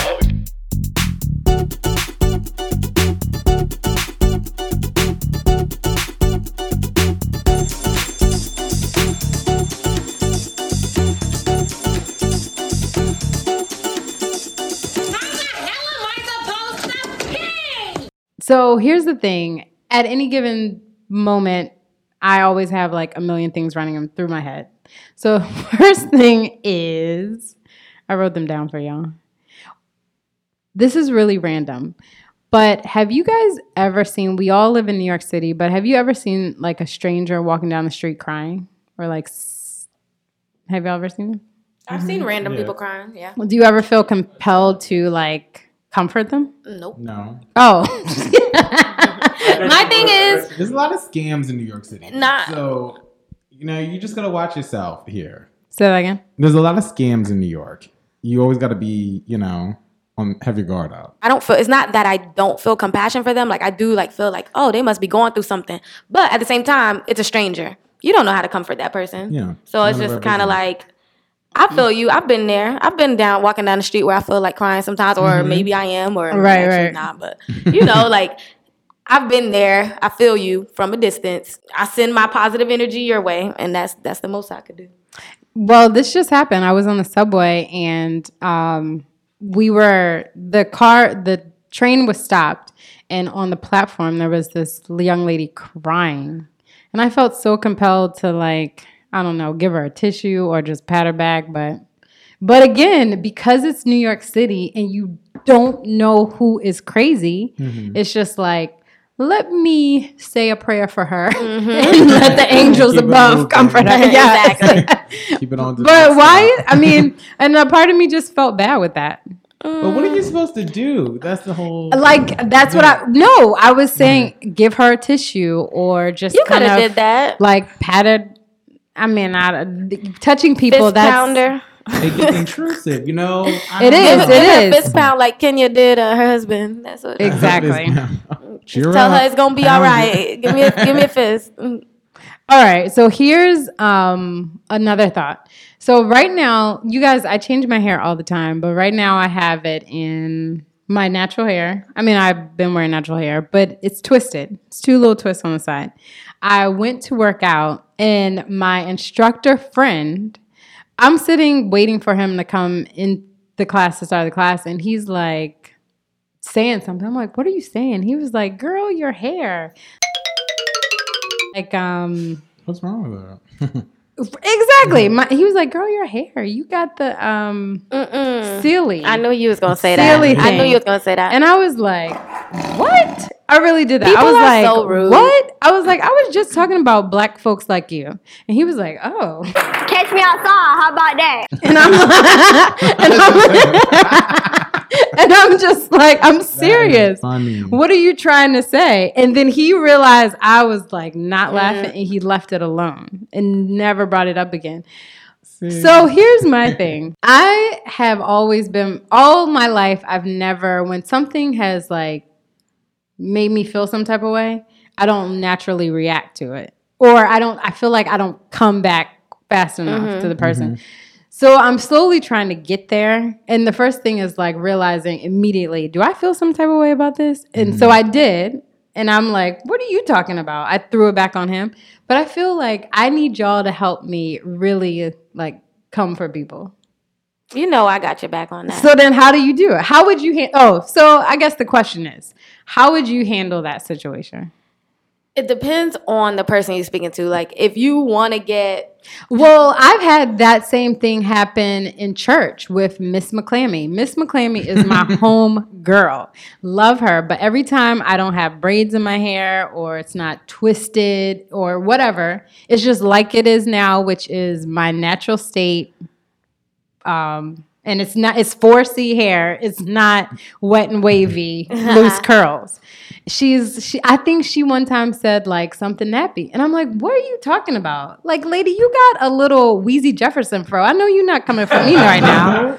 So here's the thing. At any given moment, I always have like a million things running through my head. So first thing is, I wrote them down for y'all. This is really random. But have you guys ever seen, we all live in New York City, but have you ever seen like a stranger walking down the street crying? Or like, have y'all ever seen them? I've mm-hmm. seen random yeah. people crying, yeah. Well, do you ever feel compelled to like... comfort them? Nope. No. Oh. My thing is... There's a lot of scams in New York City. Nah. So, you know, you just got to watch yourself here. Say that again? There's a lot of scams in New York. You always got to be, you know, on have your guard up. I don't feel... It's not that I don't feel compassion for them. Like, I do, like, feel like, oh, they must be going through something. But at the same time, it's a stranger. You don't know how to comfort that person. Yeah. So it's just kind of like... I feel you. I've been there. I've been down walking down the street where I feel like crying sometimes, or mm-hmm. maybe I am, or right, actually right. not. But you know, like I've been there. I feel you from a distance. I send my positive energy your way, and that's that's the most I could do. Well, this just happened. I was on the subway, and um, we were the car, the train was stopped, and on the platform there was this young lady crying, and I felt so compelled to like. I don't know, give her a tissue or just pat her back. But but again, because it's New York City and you don't know who is crazy, mm-hmm. it's just like, let me say a prayer for her mm-hmm. and let the angels above comfort her. Yeah, exactly. Keep it on. But why? I mean, and a part of me just felt bad with that. But what are you supposed to do? That's the whole... Like, that's yeah. what I... No, I was saying mm-hmm. give her a tissue or just you kind of... You could have did that. Like, patted... I mean, I, touching people, fist that's... pounder. It gets intrusive, you know? I it is, know. It is. Fist pound like Kenya did uh, her husband. That's what exactly. Tell her it's going to be all right. Give me a, give me a fist. All right. So here's um, another thought. So right now, you guys, I change my hair all the time, but right now I have it in my natural hair. I mean, I've been wearing natural hair, but it's twisted. It's two little twists on the side. I went to work out, and my instructor friend, I'm sitting waiting for him to come in the class to start the class, and he's like saying something. I'm like, what are you saying? He was like, girl, your hair. Like, um, what's wrong with that? Exactly. My, he was like, girl, your hair. You got the um, Mm-mm. silly. I knew you was going to say that. Silly thing. I knew you was going to say that. And I was like, what? I really did that. People I was are like, so rude. What? I was like, I was just talking about black folks like you. And he was like, oh. Catch me outside. How about that? And I'm like, and I'm, and I'm just like, I'm serious. What are you trying to say? And then he realized I was like not laughing, and he left it alone and never brought it up again. sick. So here's my thing. I have always been, all my life, I've never, when something has like made me feel some type of way, I don't naturally react to it. Or I don't, I feel like I don't come back fast enough mm-hmm. to the person. Mm-hmm. So I'm slowly trying to get there. And the first thing is like realizing immediately, do I feel some type of way about this? And mm-hmm. so I did. And I'm like, what are you talking about? I threw it back on him. But I feel like I need y'all to help me really like come for people. You know I got your back on that. So then how do you do it? How would you handle? Oh, so I guess the question is, how would you handle that situation? It depends on the person you're speaking to. Like, if you want to get... Well, I've had that same thing happen in church with Miss McClammy. Miss McClammy is my home girl. Love her. But every time I don't have braids in my hair or it's not twisted or whatever, it's just like it is now, which is my natural state. Um, and it's not, it's four C hair. It's not wet and wavy, loose curls. She's, she, I think she one time said like something nappy. And I'm like, what are you talking about? Like, lady, you got a little Wheezy Jefferson fro. I know you're not coming for me right now.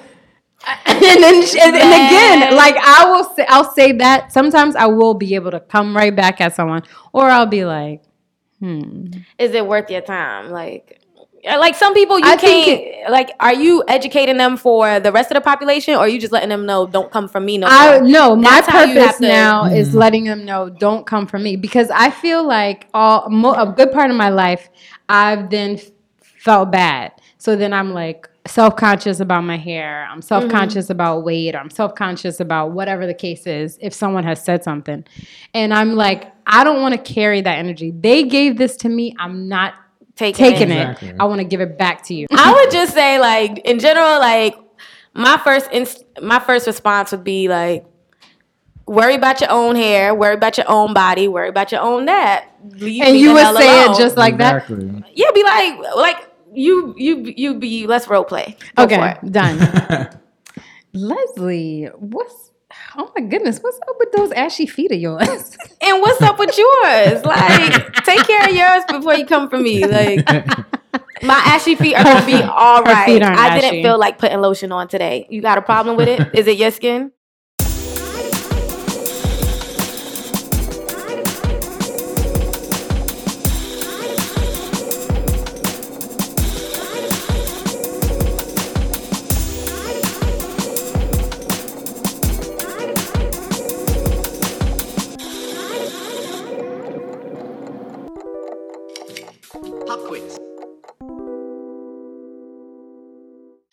and then, she, and, and again, like I will say, I'll say that sometimes I will be able to come right back at someone, or I'll be like, hmm. Is it worth your time? Like, Like some people you I can't it, like are you educating them for the rest of the population, or are you just letting them know don't come from me no more? I, no That's my purpose to, now mm. is letting them know don't come from me, because I feel like all mo- a good part of my life I've then felt bad, so then I'm like self-conscious about my hair, I'm self-conscious mm-hmm. about weight, I'm self-conscious about whatever the case is if someone has said something, and I'm like I don't want to carry that energy. They gave this to me, I'm not Taking, taking it, it. Exactly. I want to give it back to you. I would just say, like in general, like my first inst- my first response would be like, worry about your own hair, worry about your own body, worry about your own that. Leave and you would say alone. It just like exactly. that. Yeah, be like, like you, you, you be. Let's role play. Go okay, done. Leslie, what's? Oh my goodness, what's up with those ashy feet of yours? And what's up with yours? Like, take care of yours before you come for me. Like, my ashy feet are going to be all right. I didn't ashy. feel like putting lotion on today. You got a problem with it? Is it your skin?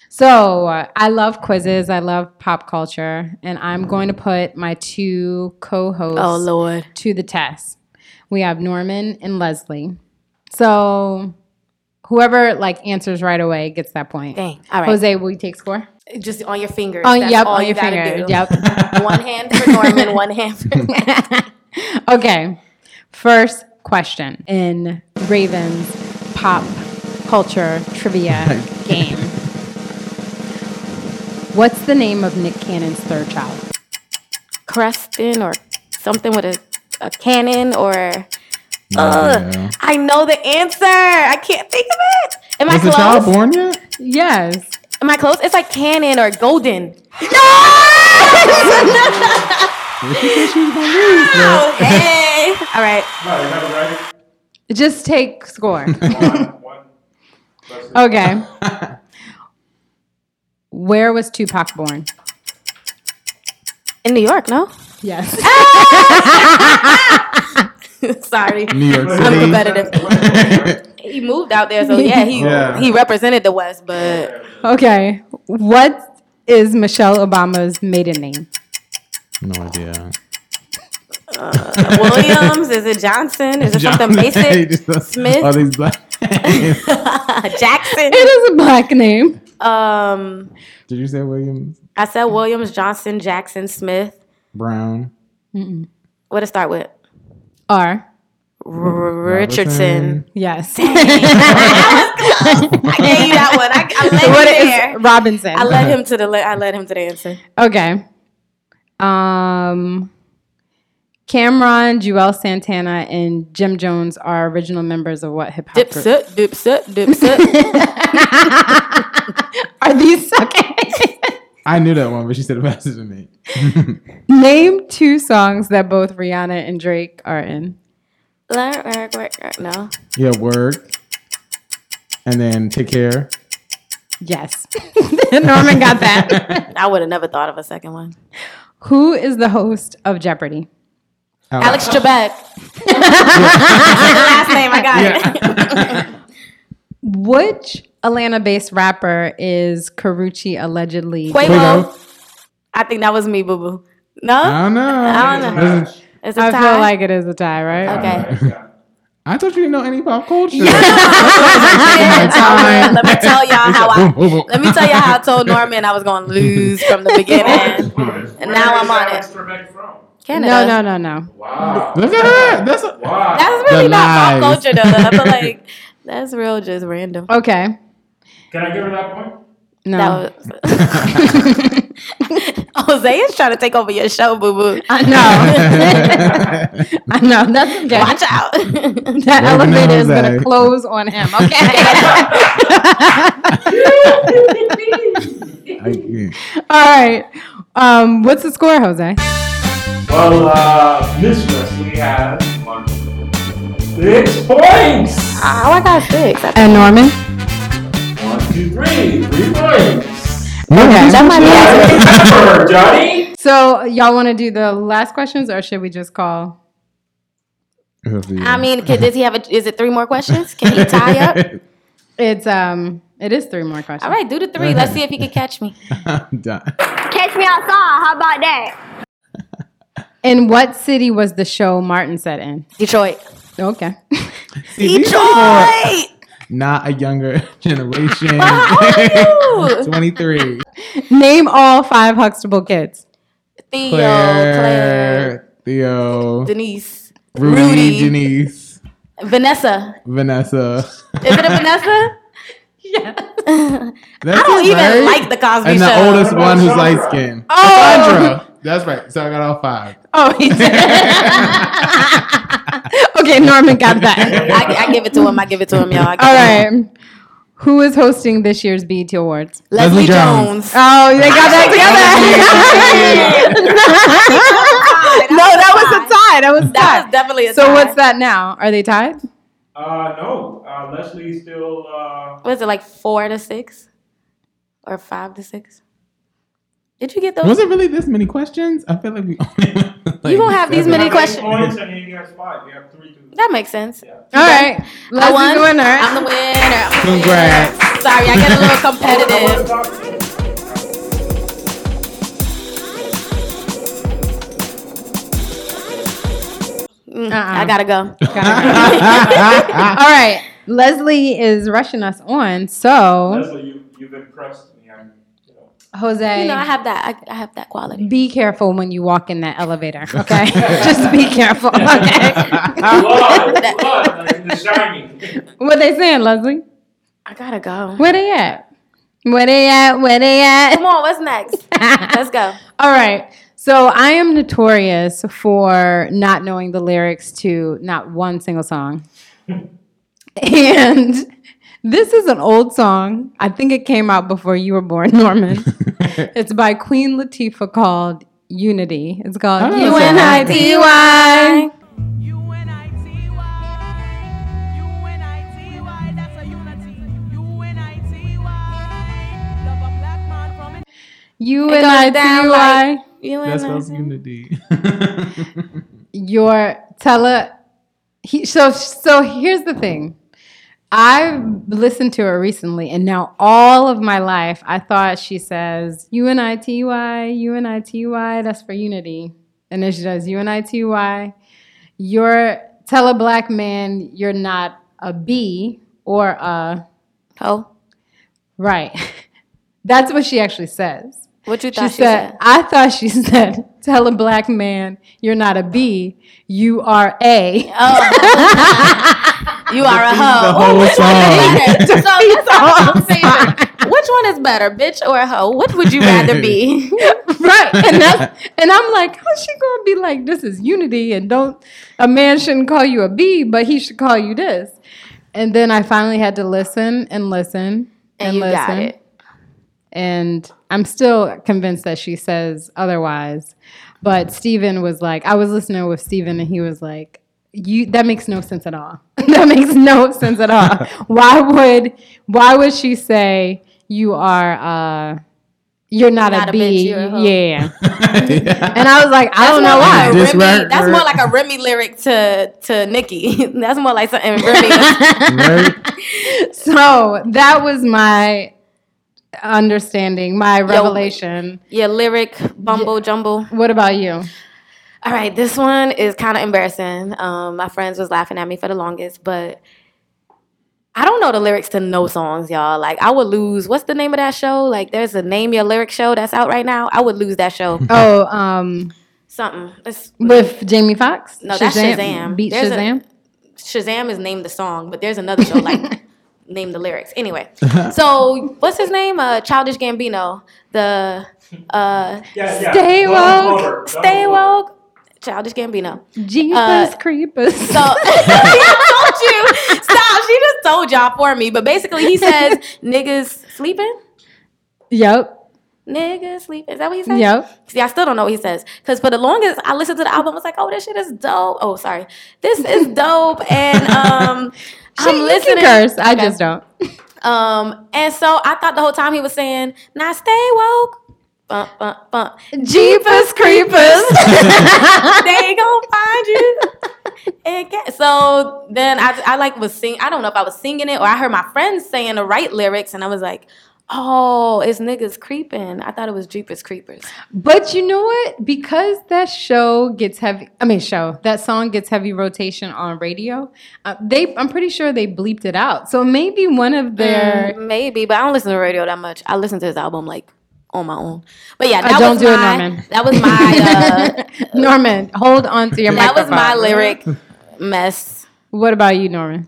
So uh, I love quizzes. I love pop culture. And I'm going to put my two co-hosts oh, Lord. to the test. We have Norman and Leslie. So whoever like answers right away gets that point. Dang. All right. Jose, will you take score? Just on your fingers. Oh, That's yep, all on you your finger. Yep. One hand for Norman, one hand for Leslie. Okay. First question in Raven's pop culture trivia game. What's the name of Nick Cannon's third child? Creston or something with a, a cannon or... No, uh, no. I know the answer. I can't think of it. Am Was I close? Was the child born yet? Yes. Am I close? It's like cannon or golden. No! Oh, hey. All right. No, you have it right. Just take score. one, one. Okay. Where was Tupac born? In New York, no? Yes. Sorry. New York City. I'm competitive. He moved out there, so yeah, he yeah. he represented the West, but... Okay. What is Michelle Obama's maiden name? No idea. Uh, Williams? Is it Johnson? Is it Johnson. Something basic? Smith? All these black names. Jackson? It is a black name. Um, Did you say Williams? I said Williams, Johnson, Jackson, Smith. Brown. Mm-mm. What to start with? R. Richardson. Robinson. Yes. I gave you that one. I, I let so him what there. Robinson. I led him to the. I led him to the answer. Okay. Um, Cameron, Joel Santana, and Jim Jones are original members of what hip hop group? Dipset, Dipset, Dipset. Are these okay? I knew that one, but she said it faster than me. Name two songs that both Rihanna and Drake are in. Work, work, work, work. No. Yeah, work. And then take care. Yes. Norman got that. I would have never thought of a second one. Who is the host of Jeopardy? Alex, Alex Trebek. Yeah. Last name, I got yeah. it. Which Atlanta-based rapper is Karrueche allegedly? Quavo. I think that was me, boo-boo. No? I don't know. I don't know. It's a I tie. feel like it is a tie, right? Okay. Right. I thought you didn't know any pop culture. Yeah. Let me tell y'all how I let me tell y'all how I told Norman I was gonna lose from the beginning. And now I'm on it. Canada. No, no, no, no. Wow. Look at that. That's a, wow. That's really the not lies. Pop culture though. I feel like that's real just random. Okay. Can I give her that point? No. That was Jose is trying to take over your show, boo-boo. I know. I know. That's okay. Watch out. That well, elevator is going to close on him. Okay. All right. Um, what's the score, Jose? Well, uh, Miss Leslie has six points. Oh, I got six. I and Norman? One, two, three. Three points. Okay. Okay. That might be awesome. So, y'all want to do the last questions, or should we just call? I mean, can, does he have? A, is it three more questions? Can he tie up? It's um, it is three more questions. All right, do the three. Let's see if he can catch me. I'm done. Catch me outside. How about that? In what city was the show Martin set in? Detroit. Okay. See, Detroit. Not a younger generation. twenty-three. Name all five Huxtable kids. Theo, Claire, Claire Theo, Denise, Rudy, Rudy, Denise, Vanessa, Vanessa. Is it a Vanessa? Yeah. That's I don't even right? like the Cosby and Show. And the oldest one who's light skinned. Oh, Sandra. That's right. So I got all five. Oh, he did. Okay, Norman got that. I, I give it to him. I give it to him, y'all. All right. Who is hosting this year's B E T Awards? Leslie Jones. Jones. Oh, they got that together. No, that was a tie. That was a tie. That was definitely a tie. So what's that now? Are they tied? Uh, no. Uh, Leslie's still... Uh... Was it like four to six? Or five to six? Did you get those? Was it really this many questions? I feel like we only went like you don't have seven. These many questions. That makes sense. Yeah. All right. I won. The winner. I'm the winner. Congrats. Sorry, I get a little competitive. mm, uh-uh. I gotta go. Gotta go. All right. Leslie is rushing us on, so Leslie, you, you've impressed me. I'm Jose, you know I have that. I, I have that quality. Be careful when you walk in that elevator, okay? Just be careful, okay? What they saying, Leslie? I gotta go. Where they at? Where they at? Where they at? Come on, what's next? Let's go. All right. So I am notorious for not knowing the lyrics to not one single song, and. This is an old song. I think it came out before you were born, Norman. It's by Queen Latifah called Unity. It's called U N I T Y. U N I T Y. That's a unity. U N I T Y. Love a black man from it. U N I T Y. That spells unity. Your tele... He, so, so here's the thing. I've listened to her recently, and now all of my life, I thought she says, U N I T Y, U N I T Y, that's for unity. And then she does, U N I T Y, you're, tell a black man you're not a B or a... Ho. Right. That's what she actually says. What you thought she, she said, said? I thought she said... Tell a black man you're not a B, you are a. Oh. You are a hoe. Which one is better, bitch or a hoe? What would you rather be? Right. And, that's, and I'm like, how's she going to be like, this is unity, and don't, a man shouldn't call you a B, but he should call you this. And then I finally had to listen and listen and, and you listen. Got it. And I'm still convinced that she says otherwise. But Steven was like, I was listening with Steven, and he was like, "You that makes no sense at all. That makes no sense at all. Why would why would she say you are uh, you're not, not a, a B? Bitch, yeah. yeah. And I was like, I that's don't know why. Like Remy, right, that's right. more like a Remy lyric to to Nicki. That's more like something Remy. Right. So that was my understanding, my revelation. Your, your lyric bumble jumble. What about you? All right, this one is kind of embarrassing. Um, my friends was laughing at me for the longest, but I don't know the lyrics to no songs, y'all. Like, I would lose. What's the name of that show? Like, there's a Name Your Lyric show that's out right now. I would lose that show. Oh, um, something. It's, with Jamie Foxx? No, Shazam, that's Shazam. Beat there's Shazam? A, Shazam is Name the Song, but there's another show like Name the Lyrics. Anyway, so what's his name? Uh, Childish Gambino. The uh, yeah, yeah. Stay Don't Woke. Water. Stay Don't Woke. Water. Childish Gambino. Jesus uh, creepers. So I told you. Stop. She just told y'all for me. But basically he says, niggas sleeping? Yep. Niggas sleeping. Is that what he says? Yep. See, I still don't know what he says. Because for the longest, I listened to the album. I was like, oh, this shit is dope. Oh, sorry. This is dope. And um, she, I'm listening. You can curse. I okay. just don't. Um, and so I thought the whole time he was saying, nah, stay woke. Bump, bump, bump. Jeepers creepers. They gonna find you. Get, so then I, I like was sing. I don't know if I was singing it or I heard my friends saying the right lyrics, and I was like, "Oh, it's niggas creeping." I thought it was Jeepers creepers. But you know what? Because that show gets heavy. I mean, show that song gets heavy rotation on radio. Uh, they, I'm pretty sure they bleeped it out. So maybe one of their mm, maybe, but I don't listen to radio that much. I listen to his album like. On my own, but yeah, that uh, don't was do my, it, Norman. That was my uh, Norman. Hold on to your that microphone. That was my lyric mess. What about you, Norman?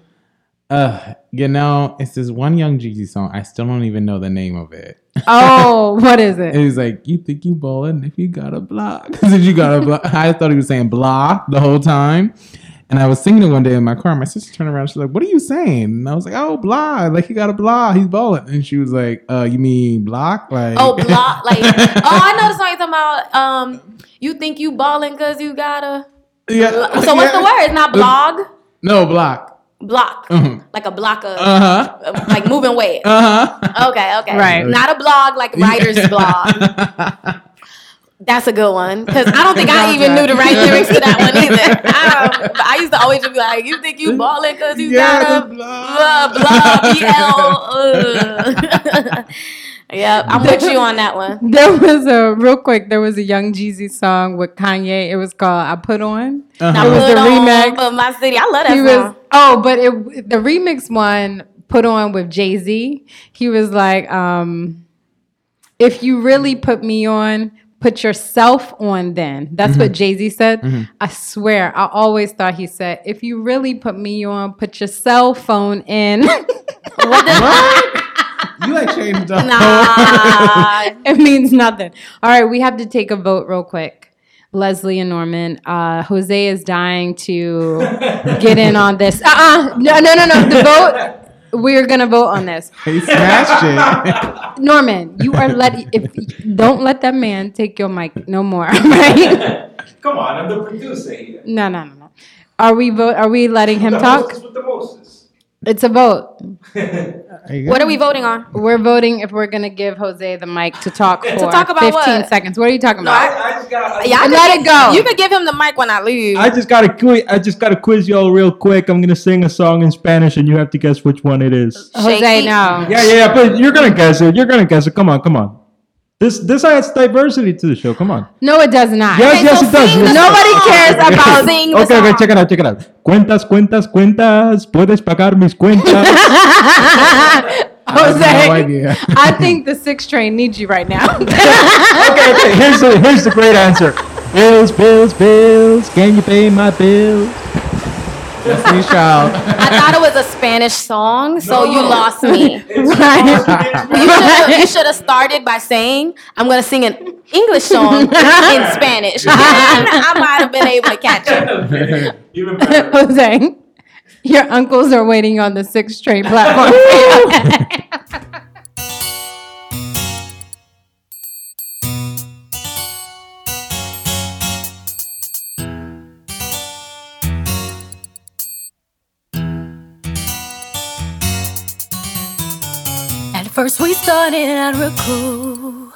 Uh, you know, it's this one Young Jeezy song. I still don't even know the name of it. Oh, what is it? It was like, you think you ballin' if you got a block. Since you got a block, I thought he was saying blah the whole time. And I was singing it one day in my car. My sister turned around. She's like, what are you saying? And I was like, oh, blah. Like, he got a blah. He's balling. And she was like, uh, you mean block? Like, oh, block. Like, oh, I know the song you're talking about. Um, you think you balling because you got a. Yeah. Blo- so what's yeah. the word? It's not blog? No, block. Block. Mm-hmm. Like a block of. Uh-huh. Like moving weight. Uh-huh. Okay, okay. Right. Not a blog like writer's blog. That's a good one, because I don't think I even knew the right lyrics to that one either. I, I used to always just be like, you think you ballin' because you yeah, got a blah, blah, B L. Yep, I'm with you on that one. There was a, real quick, there was a Young Jeezy song with Kanye. It was called I Put On. Uh-huh. I Put it was the on remix. For my city. I love that he song. Was, oh, but it, the remix one, Put On with Jay-Z, he was like, um, if you really put me on... Put yourself on then. That's mm-hmm. what Jay-Z said. Mm-hmm. I swear, I always thought he said, if you really put me on, put your cell phone in. What? What? You like changed up. Nah. It means nothing. All right, we have to take a vote real quick. Leslie and Norman. Uh, Jose is dying to get in on this. Uh-uh. No, no, no, no. The vote... We're gonna vote on this. He smashed it. Norman, you are let. If don't let that man take your mic no more, right? Come on, I'm the producer here. No, no, no, no. Are we vote? Are we letting him the talk? With the Moses. It's a vote. What are we voting on? We're voting if we're gonna give Jose the mic to talk for to talk about fifteen what? Seconds. What are you talking about? No, I, I just got. Yeah, I let give, it go. You can give him the mic when I leave. I just got to. I just got to quiz y'all real quick. I'm gonna sing a song in Spanish, and you have to guess which one it is. Jose, Shaky. No. Yeah, yeah, but you're gonna guess it. You're gonna guess it. Come on, come on. This this adds diversity to the show. Come on. No, it does not. Yes, okay, yes, so it does. Yes. Nobody cares about singing. Okay, okay, check it out, check it out. Cuentas, cuentas, cuentas. Puedes pagar mis cuentas. Jose, I, no idea. I think the six train needs you right now. okay, okay. Here's the here's the great answer. Bills, bills, bills. Can you pay my bills? Destiny's Child. I thought it was a Spanish song, so no. You lost me. Right? You should have started by saying, I'm going to sing an English song in Spanish. Then I might have been able to catch it. Even better. Jose, your uncles are waiting on the sixth train platform. First we started out real cool,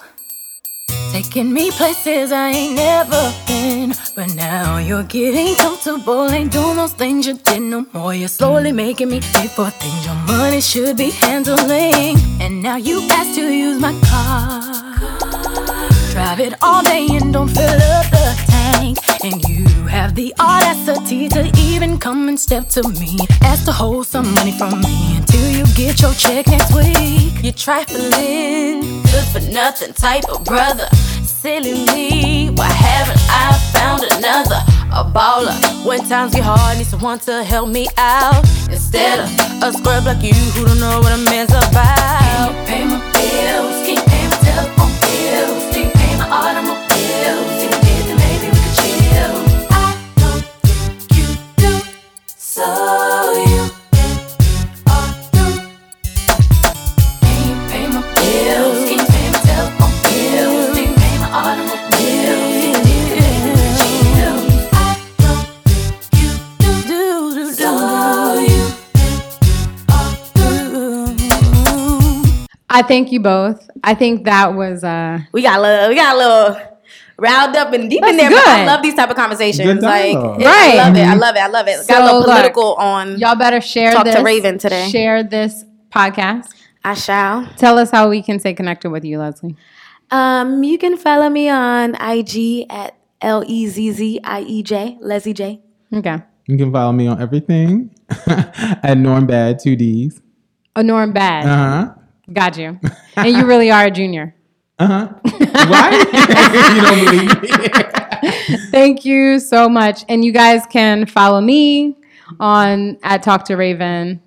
taking me places I ain't never been. But now you're getting comfortable, ain't doing those things you did no more. You're slowly making me pay for things your money should be handling. And now you ask to use my car, drive it all day and don't fill up the tank. And you have the audacity to even come and step to me, ask to hold some money from me until you get your check next week. You're trifling, good for nothing type of brother. Silly me, why haven't I found another? A baller, when times get hard, need someone to help me out, instead of a scrub like you who don't know what a man's about. Can you pay my bills? Can you pay my telephone bills? Can you pay my automobiles? So you are through. Can you pay my bills? Can you pay my telephone bills? Can you pay my automobiles? Can you pay my cheetos? I don't think you do. So you are through. I thank you both. I think that was uh we got a little, we got a little riled up and deep. That's in there, good. But I love these type of conversations. Like, right. I love it. I love it. I love it. So got a little political look, on. Y'all better share Talk this. Talk to Raven today. Share this podcast. I shall. Tell us how we can stay connected with you, Leslie. Um, you can follow me on I G at L E Z Z I E J, Leslie J. Okay. You can follow me on everything at Normbad, two D's. Oh, Normbad. Uh huh. Got you. And you really are a junior. Uh-huh. Why? You don't believe me. Thank you so much. And you guys can follow me on at Talk to Raven.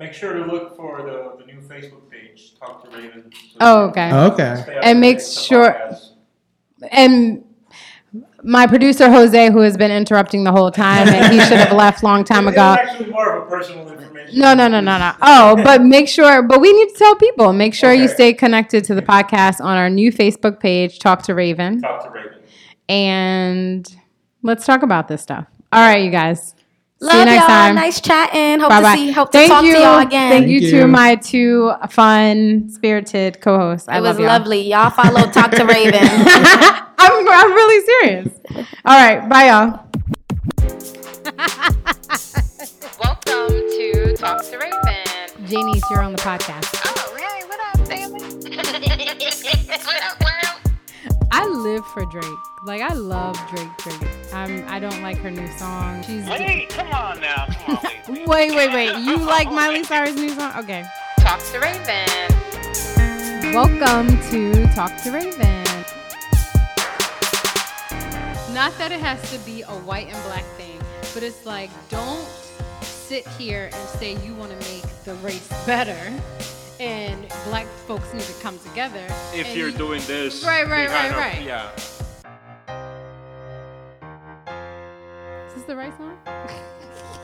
Make sure to look for the, the new Facebook page, Talk to Raven. Oh, okay. Oh, okay. And make sure and my producer Jose, who has been interrupting the whole time, and he should have left long time ago. It's actually more of a personal information. No, no, no, no, no. Oh, but make sure. But we need to tell people. Make sure okay. You stay connected to the podcast on our new Facebook page, Talk to Raven. Talk to Raven. And let's talk about this stuff. All right, you guys. Love see you next y'all. Time. Nice chatting. Hope Bye-bye. To see. Hope to Thank talk you. To y'all again. Thank, Thank you, you to my two fun, spirited co-hosts. I it love was y'all. Lovely. Y'all follow Talk to Raven. I'm I'm really serious. All right. Bye, y'all. Welcome to Talk to Raven. Janice, you're on the podcast. Oh, hey, what up, family? What up, world? I live for Drake. Like, I love Drake, Drake. I'm, I don't like her new song. She's Wait, come on now. Come on, wait, wait, wait, wait. You like Miley Cyrus' new song? Okay. Talk to Raven. Welcome to Talk to Raven. Not that it has to be a white and black thing, but it's like, don't sit here and say you want to make the race better and black folks need to come together. If you're you, doing this. Right, right, right, of, right. Yeah. Is this the right song?